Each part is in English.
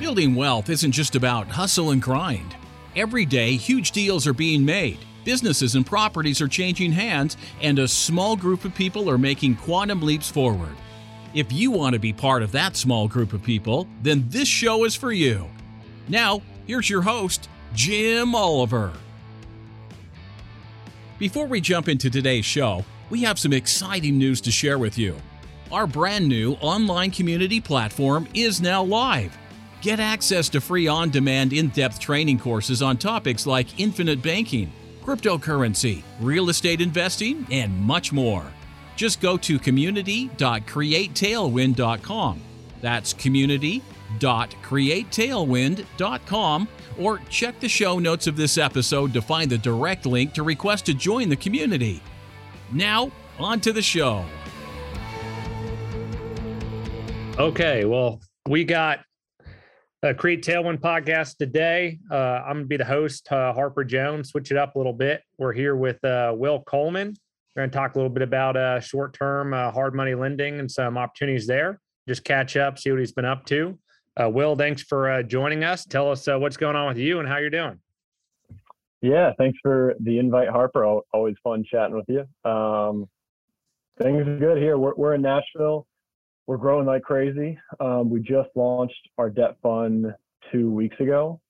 Building wealth isn't just about hustle and grind. Every day, huge deals are being made, businesses and properties are changing hands, and a small group of people are making quantum leaps forward. If you want to be part of that small group of people, then this show is for you. Now, here's your host, Jim Oliver. Before we jump into today's show, we have some exciting news to share with you. Our brand new online community platform is now live. Get access to free on-demand in-depth training courses on topics like infinite banking, cryptocurrency, real estate investing, and much more. Just go to community.createtailwind.com. That's community.createtailwind.com, or check the show notes of this episode to find the direct link to request to join the community. Now, on to the show. Okay, well, we got Create Tailwind podcast today. I'm going to be the host, Harper Jones. Switch it up a little bit. We're here with Will Coleman. We're going to talk a little bit about short-term hard money lending and some opportunities there. Just catch up, see what he's been up to. Will, thanks for joining us. Tell us what's going on with you and how you're doing. Yeah, thanks for the invite, Harper. Always fun chatting with you. Things are good here. We're in Nashville. We're growing like crazy. We just launched our debt fund 2 weeks ago,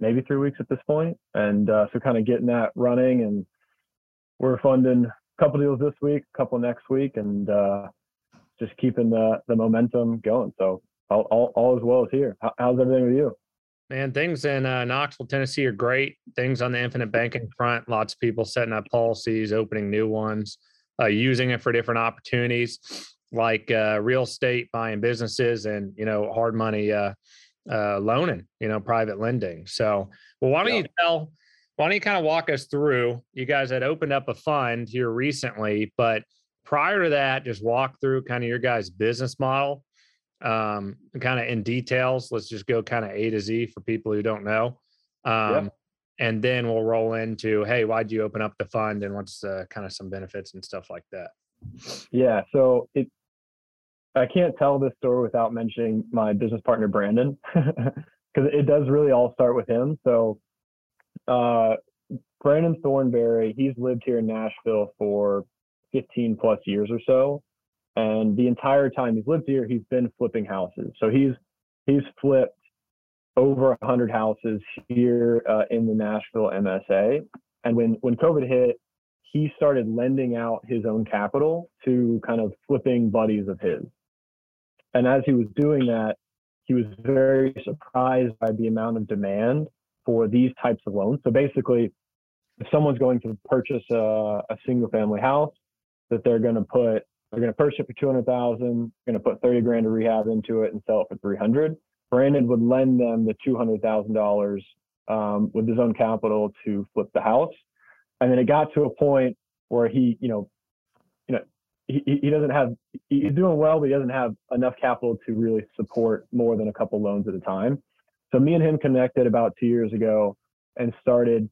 maybe 3 weeks at this point. And so kind of getting that running, and we're funding a couple deals this week, a couple next week, and just keeping the momentum going. So all is well here. How's everything with you? Man, things in Knoxville, Tennessee are great. Things on the infinite banking front, lots of people setting up policies, opening new ones, using it for different opportunities, like real estate, buying businesses, and, you know, hard money loaning, you know, private lending. So, well, why don't you kind of walk us through, you guys had opened up a fund here recently, but prior to that, just walk through kind of your guys' business model, kind of in details. Let's just go kind of A to Z for people who don't know. And then we'll roll into, hey, why'd you open up the fund, and what's kind of some benefits and stuff like that? Yeah. So I can't tell this story without mentioning my business partner, Brandon, because it does really all start with him. So Brandon Thornberry, he's lived here in Nashville for 15 plus years or so. And the entire time he's lived here, he's been flipping houses. So he's flipped over 100 houses here in the Nashville MSA. And when COVID hit, he started lending out his own capital to kind of flipping buddies of his. And as he was doing that, he was very surprised by the amount of demand for these types of loans. So basically, if someone's going to purchase a single family house, that they're going to purchase it for 200,000, going to put 30 grand to rehab into it and sell it for 300. Brandon would lend them the $200,000 with his own capital to flip the house. And then it got to a point where he's doing well, but he doesn't have enough capital to really support more than a couple loans at a time. So me and him connected about 2 years ago and started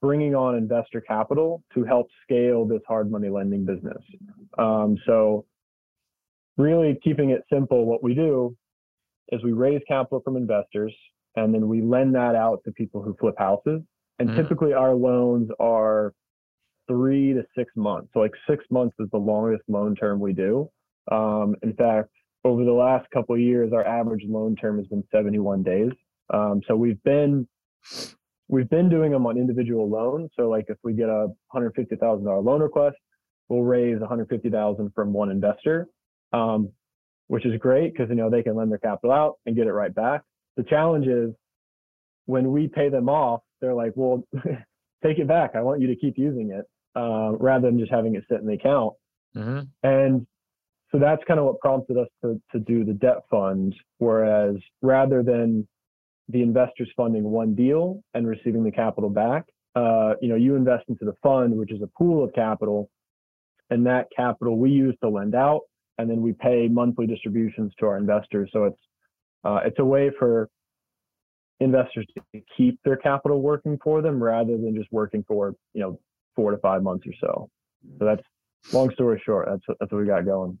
bringing on investor capital to help scale this hard money lending business. So really keeping it simple, what we do is we raise capital from investors, and then we lend that out to people who flip houses. And typically our loans are 3 to 6 months. So like 6 months is the longest loan term we do. In fact, over the last couple of years, our average loan term has been 71 days. So we've been doing them on individual loans. So like if we get a $150,000 loan request, we'll raise $150,000 from one investor, which is great because, you know, they can lend their capital out and get it right back. The challenge is when we pay them off, they're like, well, take it back. I want you to keep using it rather than just having it sit in the account. Mm-hmm. And so that's kind of what prompted us to do the debt fund, whereas rather than the investors funding one deal and receiving the capital back, you invest into the fund, which is a pool of capital, and that capital we use to lend out, and then we pay monthly distributions to our investors. So it's a way for investors to keep their capital working for them rather than just working for, 4 to 5 months or so. So that's, long story short, that's what we got going.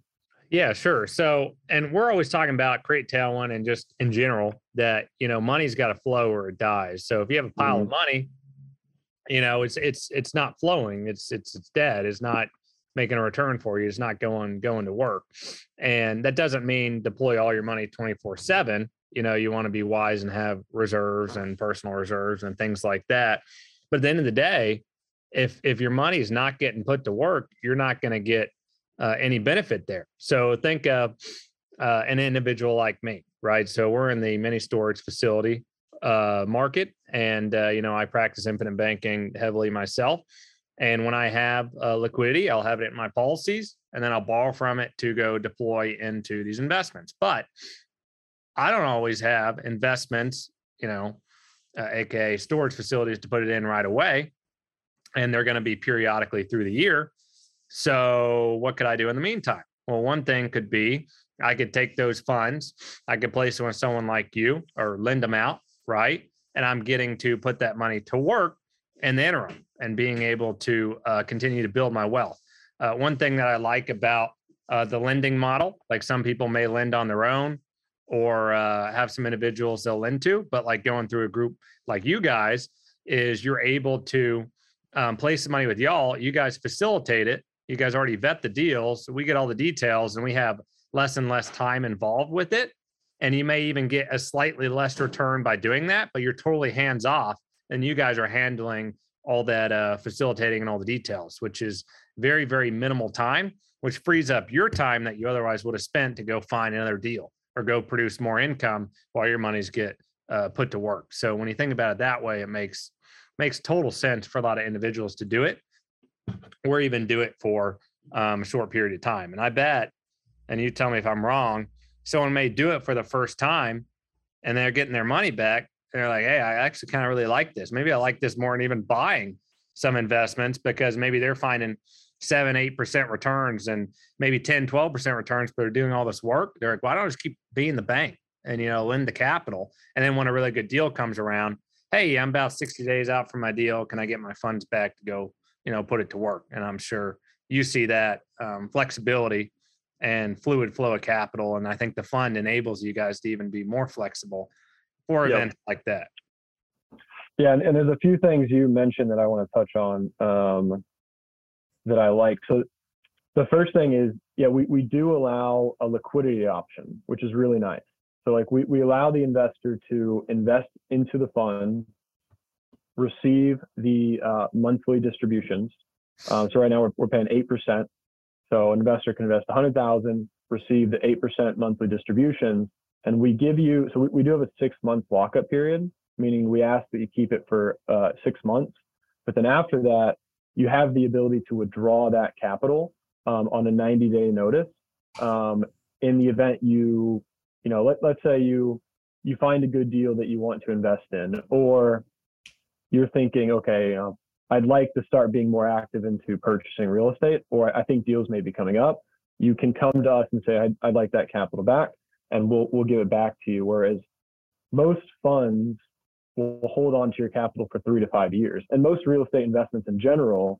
Yeah, sure. So, and we're always talking about Create Tailwind and just in general that, you know, money's got to flow or it dies. So if you have a pile of money, you know, it's not flowing. It's dead. It's not making a return for you. It's not going to work. And that doesn't mean deploy all your money 24/7. You know, you want to be wise and have reserves and personal reserves and things like that. But at the end of the day, if your money is not getting put to work, you're not going to get any benefit there. So think of an individual like me, right? So we're in the mini storage facility market. And, you know, I practice infinite banking heavily myself. And when I have liquidity, I'll have it in my policies, and then I'll borrow from it to go deploy into these investments. But I don't always have investments, you know, aka storage facilities to put it in right away. And they're going to be periodically through the year. So what could I do in the meantime? Well, one thing could be I could take those funds, I could place them with someone like you or lend them out, right? And I'm getting to put that money to work in the interim and being able to continue to build my wealth. One thing that I like about the lending model, like some people may lend on their own or have some individuals they'll lend to, but like going through a group like you guys is you're able to place the money with y'all. You guys facilitate it. You guys already vet the deals. So we get all the details and we have less and less time involved with it. And you may even get a slightly less return by doing that, but you're totally hands off and you guys are handling all that facilitating and all the details, which is very, very minimal time, which frees up your time that you otherwise would have spent to go find another deal or go produce more income while your monies get put to work. So when you think about it that way, it makes total sense for a lot of individuals to do it or even do it for a short period of time. And I bet, and you tell me if I'm wrong, someone may do it for the first time and they're getting their money back. And they're like, hey, I actually kind of really like this. Maybe I like this more than even buying some investments because maybe they're finding 7-8% returns and maybe 10-12% returns, but they're doing all this work. They're like, why don't I just keep being the bank and, you know, lend the capital? And then when a really good deal comes around, hey, I'm about 60 days out from my deal. Can I get my funds back to go, you know, put it to work? And I'm sure you see that flexibility and fluid flow of capital. And I think the fund enables you guys to even be more flexible for events like that. Yeah. And there's a few things you mentioned that I want to touch on that I like. So the first thing is, we do allow a liquidity option, which is really nice. So like we allow the investor to invest into the fund, receive the monthly distributions. So right now we're paying 8%. So an investor can invest 100,000, receive the 8% monthly distribution. And we give you, so we do have a 6-month lockup period, meaning we ask that you keep it for 6 months. But then after that, you have the ability to withdraw that capital on a 90-day notice in the event you know, let's say you find a good deal that you want to invest in, or you're thinking, okay, I'd like to start being more active into purchasing real estate, or I think deals may be coming up. You can come to us and say, I'd like that capital back, and we'll give it back to you. Whereas most funds will hold on to your capital for 3 to 5 years, and most real estate investments in general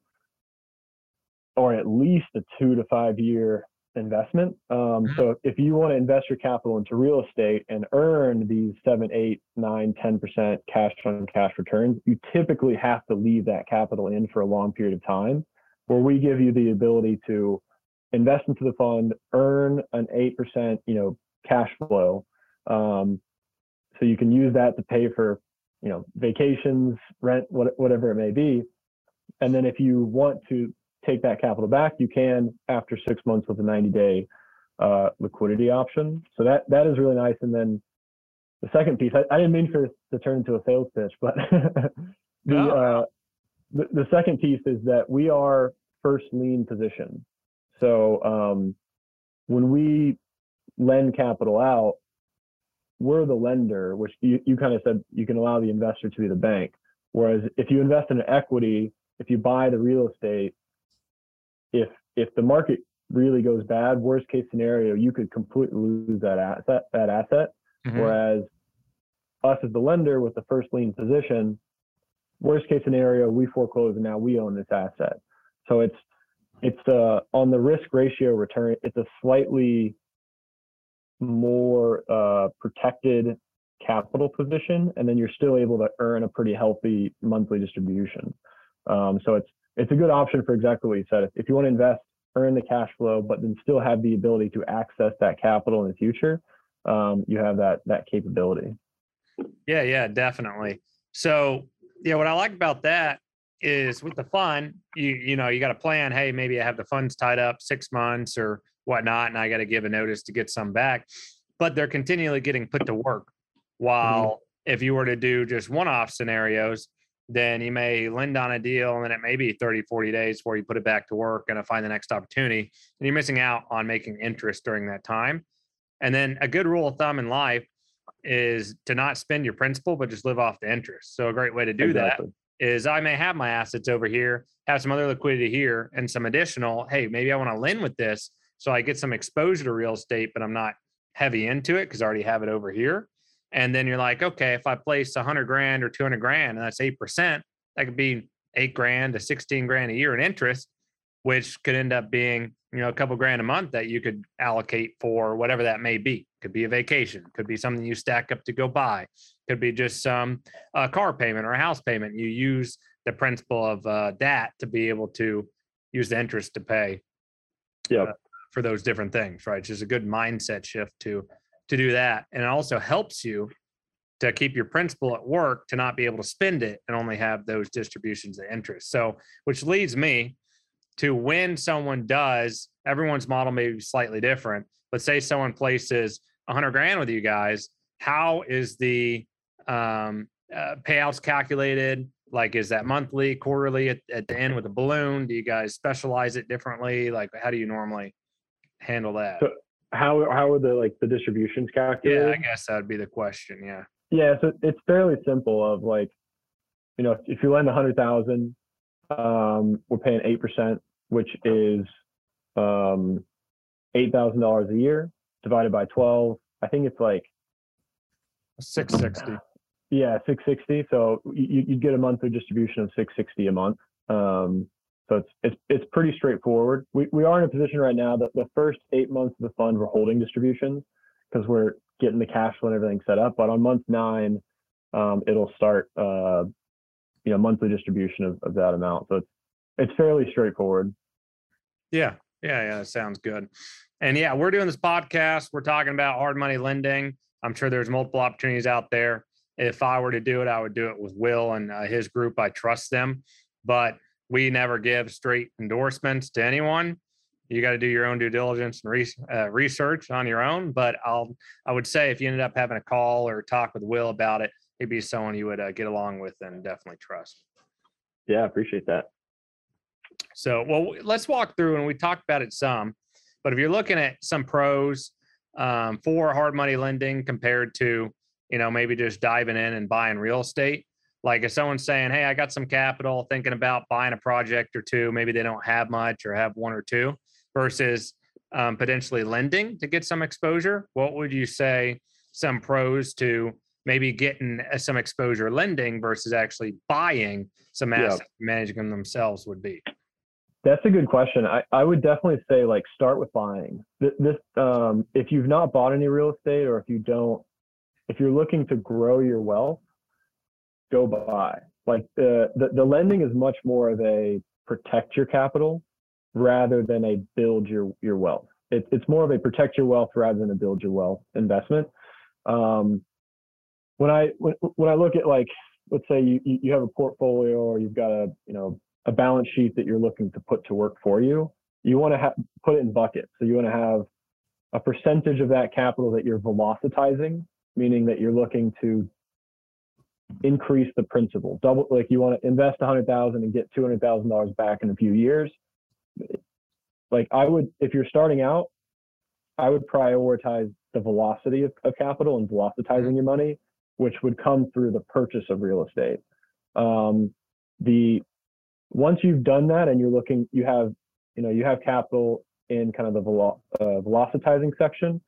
are at least a 2 to 5 year investment. So if you want to invest your capital into real estate and earn these 7, 8, 9, 10% cash on cash returns, you typically have to leave that capital in for a long period of time, where we give you the ability to invest into the fund, earn an 8%, you know, cash flow. So you can use that to pay for, you know, vacations, rent, whatever it may be. And then if you want to take that capital back, you can after 6 months with a 90-day liquidity option. So that is really nice. And then the second piece, I didn't mean for this to turn into a sales pitch, but the second piece is that we are first lien position. So when we lend capital out, we're the lender, which you kind of said you can allow the investor to be the bank. Whereas if you invest in an equity, if you buy the real estate, if the market really goes bad, worst case scenario, you could completely lose that asset. Mm-hmm. Whereas us as the lender with the first lien position, worst case scenario, we foreclose and now we own this asset. So it's It's on the risk ratio return, it's a slightly more protected capital position, and then you're still able to earn a pretty healthy monthly distribution. So it's a good option for exactly what you said. If you want to invest, earn the cash flow, but then still have the ability to access that capital in the future, you have that capability. Yeah, definitely. So yeah, what I like about that is with the fund, you know, you got a plan, hey, maybe I have the funds tied up 6 months or whatnot, and I got to give a notice to get some back, but they're continually getting put to work. While if you were to do just one-off scenarios, then you may lend on a deal and then it may be 30, 40 days before you put it back to work and find the next opportunity. And you're missing out on making interest during that time. And then a good rule of thumb in life is to not spend your principal, but just live off the interest. So a great way to do that is I may have my assets over here, have some other liquidity here and some additional, hey, maybe I want to lend with this. So I get some exposure to real estate, but I'm not heavy into it because I already have it over here. And then you're like, okay, if I place $100,000 or $200,000 and that's 8%, that could be $8,000 to $16,000 a year in interest, which could end up being, you know, a couple grand a month that you could allocate for whatever that may be. Could be a vacation, could be something you stack up to go buy, could be just some car payment or a house payment. You use the principle of that to be able to use the interest to pay for those different things, right? It's just a good mindset shift to do that. And it also helps you to keep your principal at work, to not be able to spend it and only have those distributions of interest. So, which leads me to when someone does, everyone's model may be slightly different, but say someone places $100,000 with you guys, how is the payouts calculated? Like, is that monthly, quarterly at the end with a balloon? Do you guys specialize it differently? Like, how do you normally handle that? So how are the distributions calculated? Yeah, I guess that would be the question. Yeah. So it's fairly simple of like, you know, if you lend $100,000, we're paying 8%, which is $8,000 a year divided by 12. I think it's like 660. Yeah, 660. So you get a monthly distribution of 660 a month. So it's pretty straightforward. We are in a position right now that the first 8 months of the fund we're holding distributions because we're getting the cash flow and everything set up. But on month 9, it'll start monthly distribution of that amount. So it's fairly straightforward. Yeah. That sounds good. And yeah, we're doing this podcast. We're talking about hard money lending. I'm sure there's multiple opportunities out there. If I were to do it, I would do it with Will and his group. I trust them, but we never give straight endorsements to anyone. You got to do your own due diligence and research on your own. But I would say if you ended up having a call or talk with Will about it, it'd be someone you would get along with and definitely trust. Yeah, I appreciate that. So, well, let's walk through, and we talked about it some, but if you're looking at some pros for hard money lending compared to, you know, maybe just diving in and buying real estate. Like if someone's saying, hey, I got some capital thinking about buying a project or two, maybe they don't have much or have one or two versus potentially lending to get some exposure. What would you say some pros to maybe getting some exposure lending versus actually buying some assets, managing them themselves would be? That's a good question. I would definitely say like start with buying. This if you've not bought any real estate or if you're looking to grow your wealth, go buy. Like the lending is much more of a protect your capital rather than a build your wealth. It's more of a protect your wealth rather than a build your wealth investment. When I look at like, let's say you have a portfolio or you've got a balance sheet that you're looking to put to work for you, you want to put it in buckets. So you want to have a percentage of that capital that you're velocitizing, meaning that you're looking to increase the principal. Double, like you want to invest $100,000 and get $200,000 back in a few years. Like if you're starting out, I would prioritize the velocity of capital and velocitizing your money, which would come through the purchase of real estate. Once you've done that and you're looking, you have capital in kind of the velocitizing section,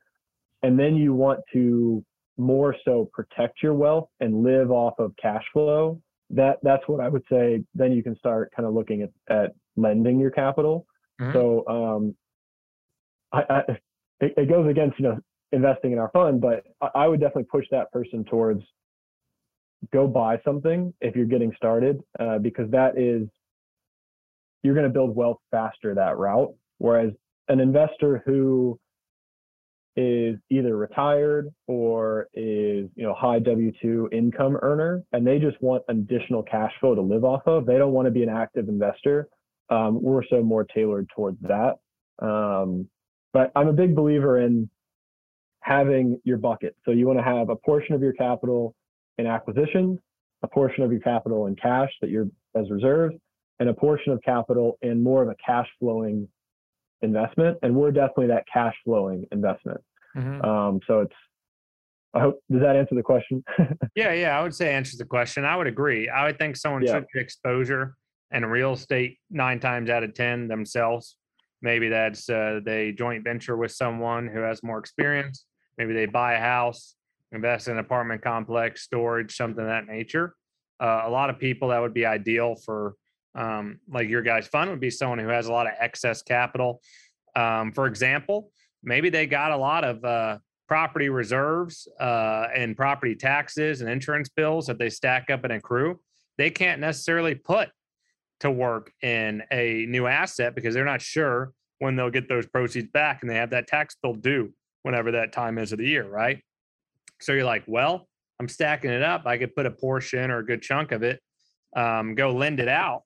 and then you want to more so protect your wealth and live off of cash flow, that's what I would say. Then you can start kind of looking at lending your capital. Mm-hmm. So it goes against, investing in our fund, but I would definitely push that person towards go buy something if you're getting started, because that is, you're going to build wealth faster that route. Whereas an investor who is either retired or is, high W-2 income earner, and they just want additional cash flow to live off of, they don't want to be an active investor. We're so more tailored towards that. But I'm a big believer in having your bucket. So you want to have a portion of your capital in acquisitions, a portion of your capital in cash that you're as reserves, and a portion of capital in more of a cash flowing investment. And we're definitely that cash flowing investment. Mm-hmm. Does that answer the question? Yeah. I would say answers the question. I would agree. I would think someone should get exposure in real estate 9 times out of 10 themselves. Maybe that's they joint venture with someone who has more experience. Maybe they buy a house, invest in an apartment complex, storage, something of that nature. A lot of people that would be ideal for like your guys' fund would be someone who has a lot of excess capital. For example, maybe they got a lot of property reserves and property taxes and insurance bills that they stack up and accrue. They can't necessarily put to work in a new asset because they're not sure when they'll get those proceeds back, and they have that tax bill due whenever that time is of the year, right? So you're like, well, I'm stacking it up. I could put a portion or a good chunk of it, go lend it out,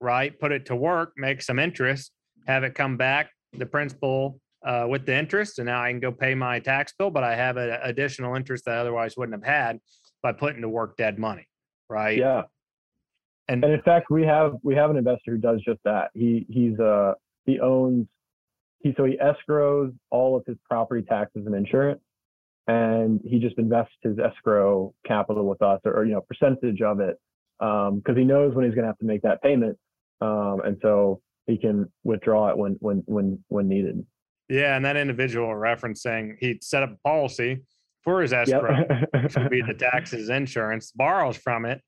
right? Put it to work, make some interest, have it come back, the principal with the interest, and now I can go pay my tax bill, but I have an additional interest that I otherwise wouldn't have had by putting to work dead money, right? Yeah. And in fact, we have an investor who does just that. He escrows all of his property taxes and insurance, and he just invests his escrow capital with us, or percentage of it, because he knows when he's going to have to make that payment, and so he can withdraw it when needed. Yeah, and that individual referencing, he set up a policy for his escrow, which would be the taxes, insurance, borrows from it,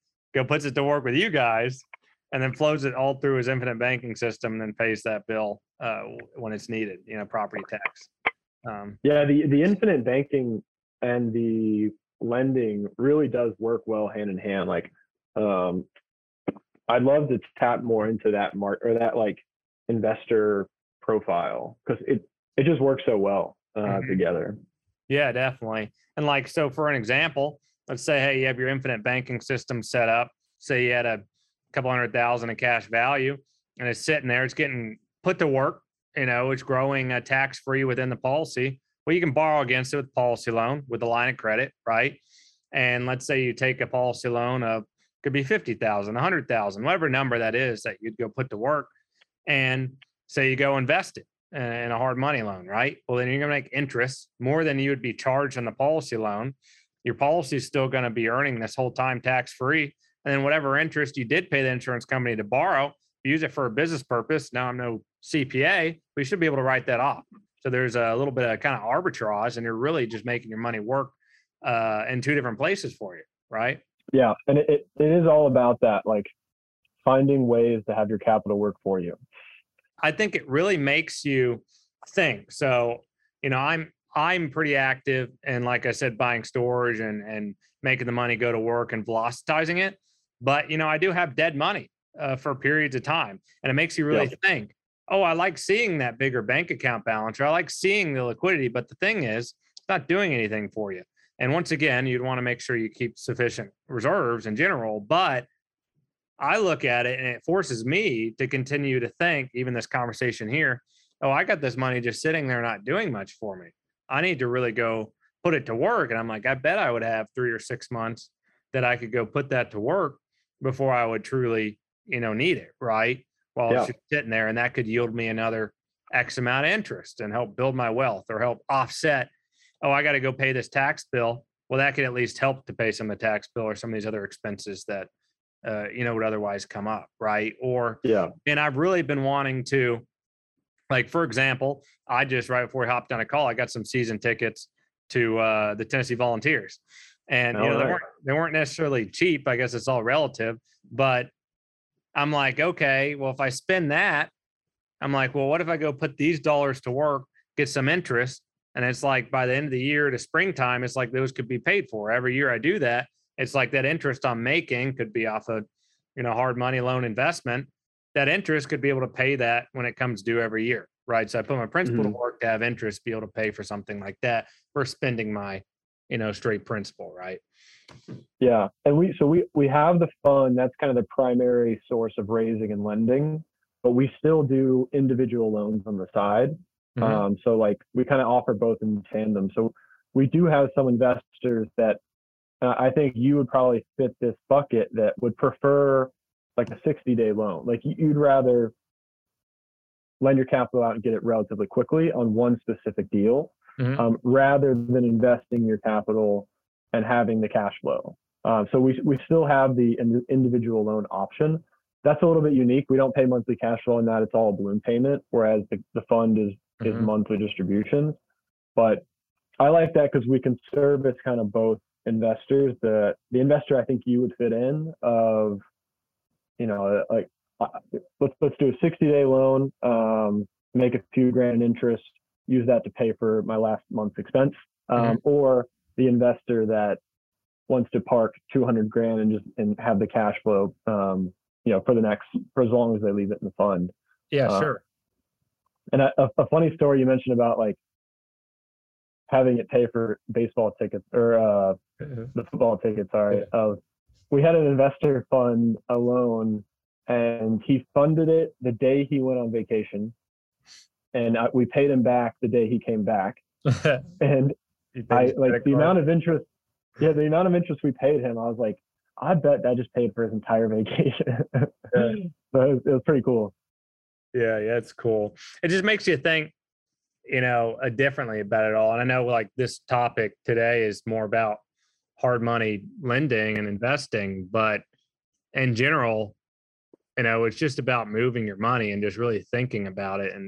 puts it to work with you guys, and then flows it all through his infinite banking system, and then pays that bill when it's needed, property tax. The infinite banking and the lending really does work well hand in hand. Like, I'd love to tap more into that investor profile, because it just works so well together. Yeah, definitely. And so for an example, let's say, hey, you have your infinite banking system set up. Say you had a couple $100,000 in cash value, and it's sitting there. It's getting put to work. It's growing tax-free within the policy. Well, you can borrow against it with a policy loan, with a line of credit, right? And let's say you take a policy loan of, could be $50,000, $100,000, whatever number that is that you'd go put to work. And say you go invest it in a hard money loan, right? Well, then you're going to make interest more than you would be charged on the policy loan. Your policy is still going to be earning this whole time tax-free. And then whatever interest you did pay the insurance company to borrow, use it for a business purpose. Now, I'm no CPA, but you should be able to write that off. So there's a little bit of kind of arbitrage, and you're really just making your money work in two different places for you, right? Yeah, and it is all about that, like finding ways to have your capital work for you. I think it really makes you think. So, I'm pretty active, and like I said, buying storage and making the money go to work and velocitizing it. But, I do have dead money for periods of time. And it makes you really think, oh, I like seeing that bigger bank account balance, or I like seeing the liquidity. But the thing is, it's not doing anything for you. And once again, you'd want to make sure you keep sufficient reserves in general. But I look at it, and it forces me to continue to think, even this conversation here, oh, I got this money just sitting there not doing much for me. I need to really go put it to work. And I'm like, I bet I would have 3 or 6 months that I could go put that to work before I would truly, need it, right? While it's just sitting there, and that could yield me another X amount of interest and help build my wealth, or help offset, oh, I got to go pay this tax bill. Well, that could at least help to pay some of the tax bill or some of these other expenses that, would otherwise come up, right? Or, and I've really been wanting to, like, for example, I just, right before we hopped on a call, I got some season tickets to the Tennessee Volunteers. And they weren't necessarily cheap. I guess it's all relative. But I'm like, okay, well, if I spend that, I'm like, well, what if I go put these dollars to work, get some interest? And it's like, by the end of the year to springtime, it's like those could be paid for. Every year I do that, it's like that interest I'm making could be off of, you know, hard money loan investment. That interest could be able to pay that when it comes due every year, right? So I put my principal to work to have interest, be able to pay for something like that for spending my, you know, straight principal, right? Yeah. And we have the fund. That's kind of the primary source of raising and lending, but we still do individual loans on the side. So like we kind of offer both in tandem. So we do have some investors that I think you would probably fit this bucket that would prefer like a 60-day loan. Like you'd rather lend your capital out and get it relatively quickly on one specific deal, rather than investing your capital and having the cash flow. So we still have the individual loan option. That's a little bit unique. We don't pay monthly cash flow on that. It's all a balloon payment, whereas the fund is monthly distributions. But I like that because we can service kind of both investors. The investor I think you would fit in of, you know, like let's do a 60-day loan, make a few grand interest, use that to pay for my last month's expense, or the investor that wants to park 200 grand and have the cash flow, you know, for as long as they leave it in the fund. Yeah, sure. And a funny story you mentioned about like having it pay for baseball tickets or the football tickets. We had an investor fund a loan, and he funded it the day he went on vacation, and we paid him back the day he came back. And I like the amount of interest we paid him. I was like, I bet that just paid for his entire vacation. So it was pretty cool. Yeah, it's cool. It just makes you think, you know, differently about it all. And I know like this topic today is more about hard money lending and investing, but in general, you know, it's just about moving your money and just really thinking about it, and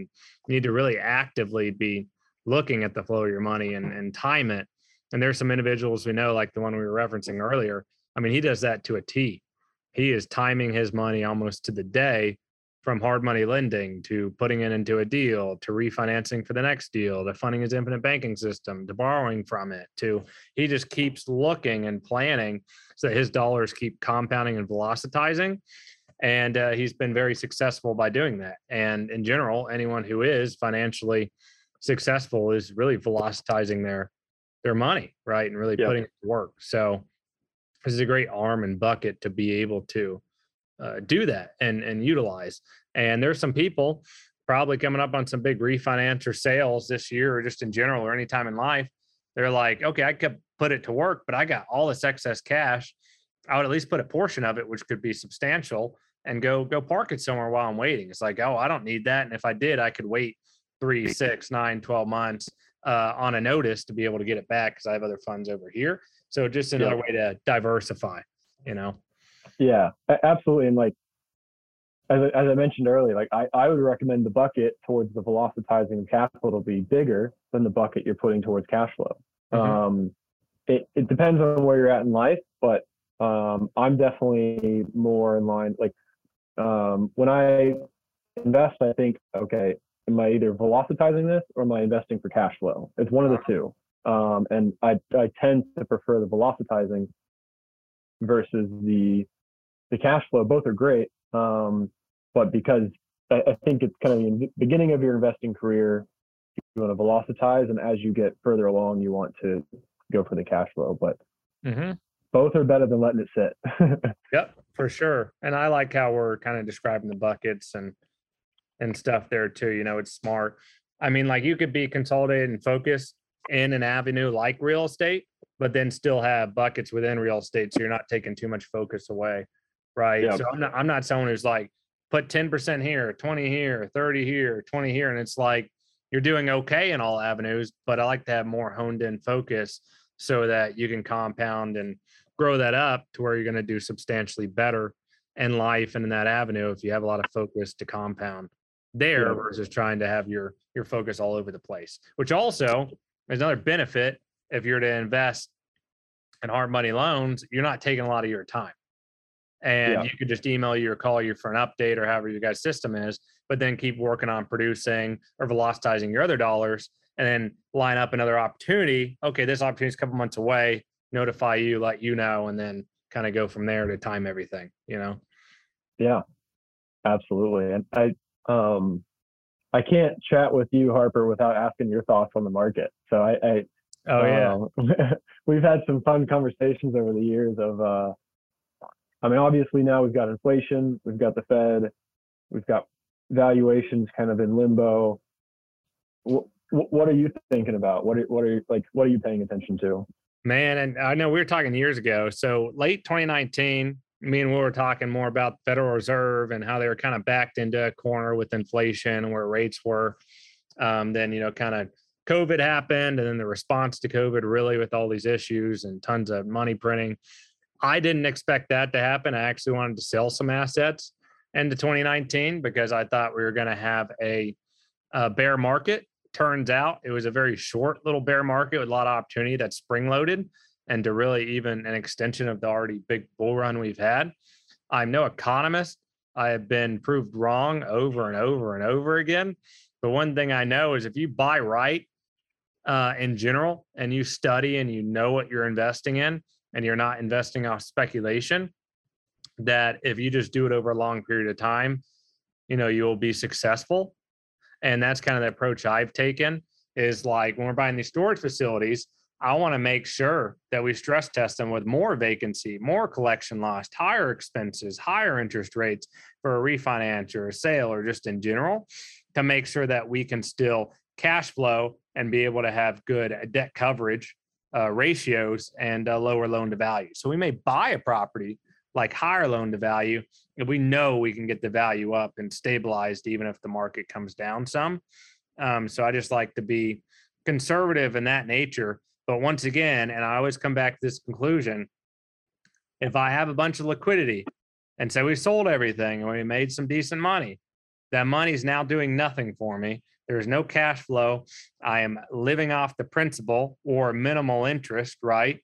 you need to really actively be looking at the flow of your money and time it. And there's some individuals we know, like the one we were referencing earlier. I mean, he does that to a T. He is timing his money almost to the day, from hard money lending to putting it into a deal, to refinancing for the next deal, to funding his infinite banking system, to borrowing from it, to he just keeps looking and planning so that his dollars keep compounding and velocitizing. And he's been very successful by doing that. And in general, anyone who is financially successful is really velocitizing their money, right? And really putting it to work. So this is a great arm and bucket to be able to do that and utilize. And there's some people probably coming up on some big refinance or sales this year, or just in general, or any time in life. They're like, okay, I could put it to work, but I got all this excess cash. I would at least put a portion of it, which could be substantial, and go park it somewhere while I'm waiting. It's like, oh, I don't need that. And if I did, I could wait 3, 6, 9, 12 months on a notice to be able to get it back, because I have other funds over here. So just another way to diversify, you know? Yeah, absolutely. And like, as I mentioned earlier, like I would recommend the bucket towards the velocitizing of capital be bigger than the bucket you're putting towards cash flow. It depends on where you're at in life, but I'm definitely more in line. Like when I invest, I think, okay, am I either velocitizing this or am I investing for cash flow? It's one of the two. And I tend to prefer the velocitizing versus the cash flow. Both are great. But because I think it's kind of the beginning of your investing career, you want to velocitize, and as you get further along, you want to go for the cash flow, but both are better than letting it sit. Yep, for sure. And I like how we're kind of describing the buckets and stuff there too. You know, it's smart. I mean, like you could be consolidated and focused in an avenue like real estate, but then still have buckets within real estate, so you're not taking too much focus away, right? Yeah. So I'm not someone who's like, put 10% here, 20 here, 30 here, 20 here, and it's like, you're doing okay in all avenues, but I like to have more honed in focus so that you can compound and grow that up to where you're going to do substantially better in life and in that avenue if you have a lot of focus to compound there versus trying to have your focus all over the place, which also is another benefit. If you're to invest in hard money loans, you're not taking a lot of your time. and you could just email you or call you for an update or however your guys' system is, but then keep working on producing or velocitizing your other dollars and then line up another opportunity. Okay, this opportunity is a couple months away, notify you, let you know, and then kind of go from there to time everything, you know? Yeah, absolutely. And I can't chat with you, Harper, without asking your thoughts on the market. So we've had some fun conversations over the years of, I mean, obviously now we've got inflation, we've got the Fed, we've got valuations kind of in limbo. What are you thinking about? What are you paying attention to? Man, and I know we were talking years ago. So late 2019, me and Will were talking more about the Federal Reserve and how they were kind of backed into a corner with inflation and where rates were. Then, you know, kind of COVID happened, and then the response to COVID really with all these issues and tons of money printing. I didn't expect that to happen. I actually wanted to sell some assets into 2019 because I thought we were going to have a bear market. Turns out it was a very short little bear market with a lot of opportunity that's spring-loaded and to really even an extension of the already big bull run we've had. I'm no economist. I have been proved wrong over and over and over again. But one thing I know is if you buy right in general and you study and you know what you're investing in and you're not investing off speculation, that if you just do it over a long period of time, you know, you'll be successful. And that's kind of the approach I've taken is like when we're buying these storage facilities, I want to make sure that we stress test them with more vacancy, more collection loss, higher expenses, higher interest rates for a refinance or a sale or just in general to make sure that we can still cash flow and be able to have good debt coverage ratios and lower loan to value. So we may buy a property like higher loan to value, if we know we can get the value up and stabilized, even if the market comes down some. So I just like to be conservative in that nature. But once again, and I always come back to this conclusion, if I have a bunch of liquidity and say we sold everything and we made some decent money, that money's now doing nothing for me. There's no cash flow. I am living off the principal or minimal interest, right?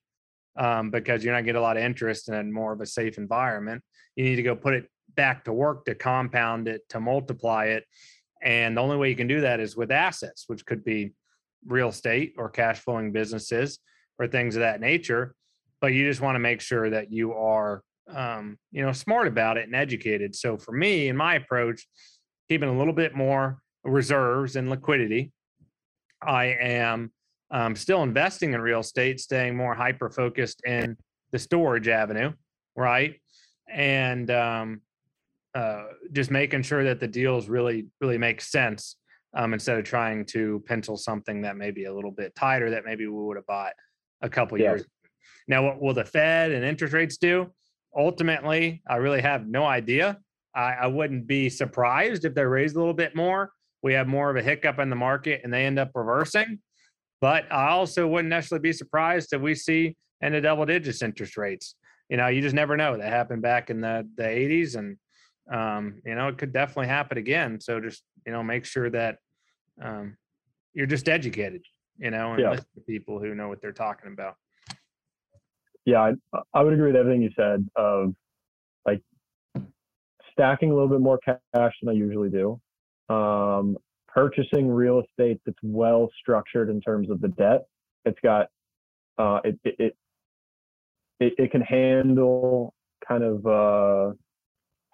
Because you're not getting a lot of interest in more of a safe environment. You need to go put it back to work to compound it, to multiply it. And the only way you can do that is with assets, which could be real estate or cash flowing businesses or things of that nature. But you just want to make sure that you are, you know, smart about it and educated. So for me, in my approach, keeping a little bit more reserves and liquidity, I am still investing in real estate, staying more hyper-focused in the storage avenue, right? And just making sure that the deals really, really make sense instead of trying to pencil something that may be a little bit tighter that maybe we would have bought a couple years ago. Now, what will the Fed and interest rates do? Ultimately, I really have no idea. I wouldn't be surprised if they're raised a little bit more. We have more of a hiccup in the market and they end up reversing. But I also wouldn't necessarily be surprised if we see in the double digits interest rates. You know, you just never know. That happened back in the 80s and, you know, it could definitely happen again. So just, you know, make sure that you're just educated, you know, and listen to people who know what they're talking about. Yeah, I would agree with everything you said of like stacking a little bit more cash than I usually do. Purchasing real estate that's well structured in terms of the debt. It's got it can handle kind of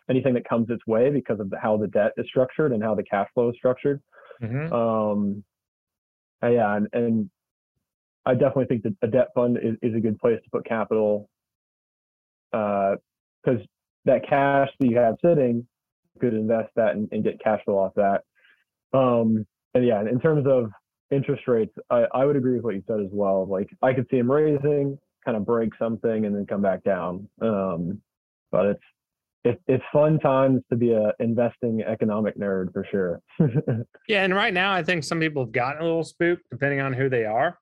anything that comes its way because of how the debt is structured and how the cash flow is structured. Mm-hmm. And I definitely think that a debt fund is a good place to put capital because that cash that you have sitting, you could invest that and get cash flow off that. In terms of interest rates, I would agree with what you said as well. Like I could see them raising, kind of break something and then come back down. But it's fun times to be a investing economic nerd for sure. Yeah. And right now I think some people have gotten a little spooked depending on who they are.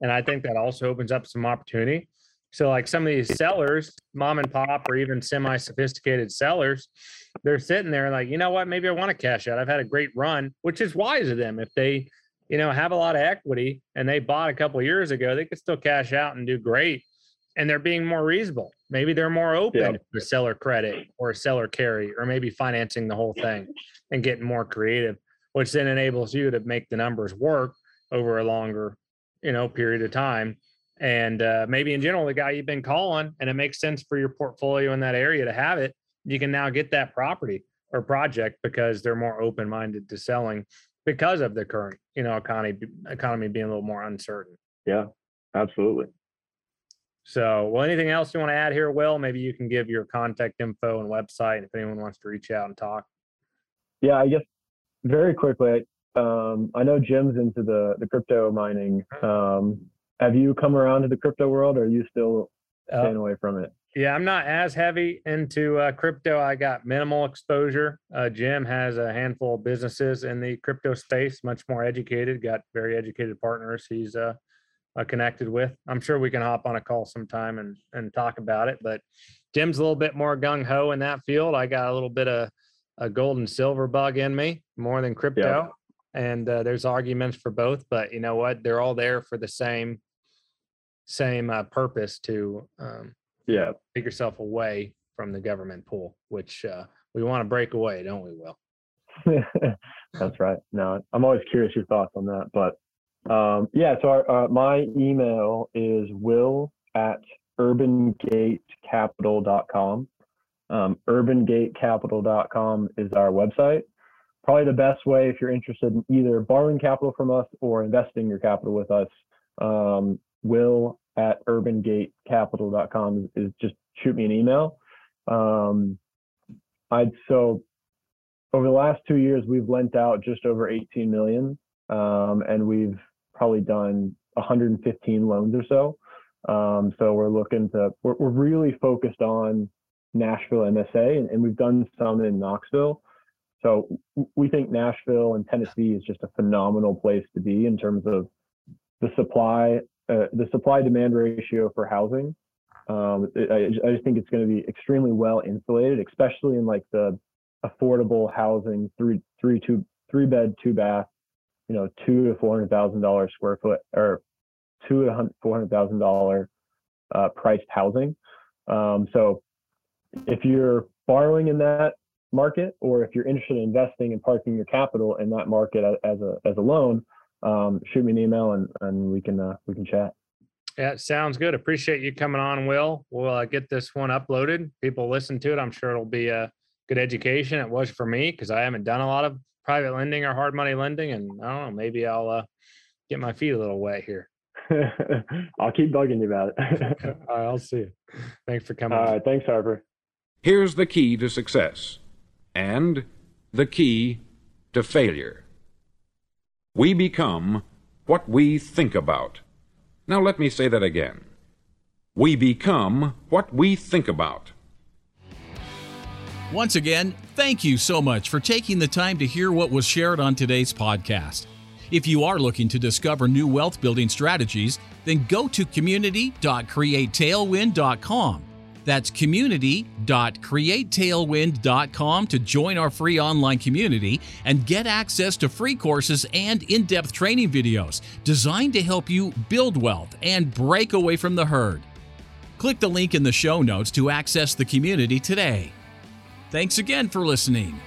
And I think that also opens up some opportunity. So like some of these sellers, mom and pop, or even semi-sophisticated sellers, they're sitting there like, you know what, maybe I want to cash out. I've had a great run, which is wise of them. If they, you know, have a lot of equity and they bought a couple of years ago, they could still cash out and do great. And they're being more reasonable. Maybe they're more open to seller credit or seller carry, or maybe financing the whole thing and getting more creative, which then enables you to make the numbers work over a longer, period of time. And maybe in general, the guy you've been calling, and it makes sense for your portfolio in that area to have it, you can now get that property or project because they're more open-minded to selling because of the current, economy being a little more uncertain. Yeah, absolutely. So, well, anything else you want to add here, Will? Maybe you can give your contact info and website if anyone wants to reach out and talk. Yeah, I guess very quickly, I know Jim's into the crypto mining. Have you come around to the crypto world, or are you still staying away from it? Yeah, I'm not as heavy into crypto. I got minimal exposure. Jim has a handful of businesses in the crypto space, much more educated, got very educated partners. He's connected with. I'm sure we can hop on a call sometime and talk about it. But Jim's a little bit more gung-ho in that field. I got a little bit of a gold and silver bug in me more than crypto. Yeah. And there's arguments for both, but you know what? They're all there for the same purpose to take yourself away from the government pool, which we want to break away, don't we, Will? That's right. No, I'm always curious your thoughts on that, but so my email is will@urbangatecapital.com. Urbangatecapital.com is our website. Probably the best way if you're interested in either borrowing capital from us or investing your capital with us. Will@urbangatecapital.com is just shoot me an email. So over the last 2 years, we've lent out just over $18 million. And we've probably done 115 loans or so. So we're really focused on Nashville MSA, and we've done some in Knoxville. So we think Nashville and Tennessee is just a phenomenal place to be in terms of the supply demand ratio for housing. I just think it's going to be extremely well insulated, especially in like the affordable housing, three bed, two bath, $200,000 to $400,000 square foot, or $200,000 to $400,000 priced housing. So if you're borrowing in that market, or if you're interested in investing and parking your capital in that market as a loan, shoot me an email and we can chat. Yeah, sounds good. Appreciate you coming on, Will. We'll get this one uploaded. People listen to it. I'm sure it'll be a good education. It was for me because I haven't done a lot of private lending or hard money lending, and I don't know, maybe I'll get my feet a little wet here. I'll keep bugging you about it. All right, I'll see you. Thanks for coming. All right, thanks, Harper. Here's the key to success and the key to failure. We become what we think about. Now let me say that again. We become what we think about. Once again, thank you so much for taking the time to hear what was shared on today's podcast. If you are looking to discover new wealth building strategies, then go to community.createtailwind.com. That's community.createtailwind.com to join our free online community and get access to free courses and in-depth training videos designed to help you build wealth and break away from the herd. Click the link in the show notes to access the community today. Thanks again for listening.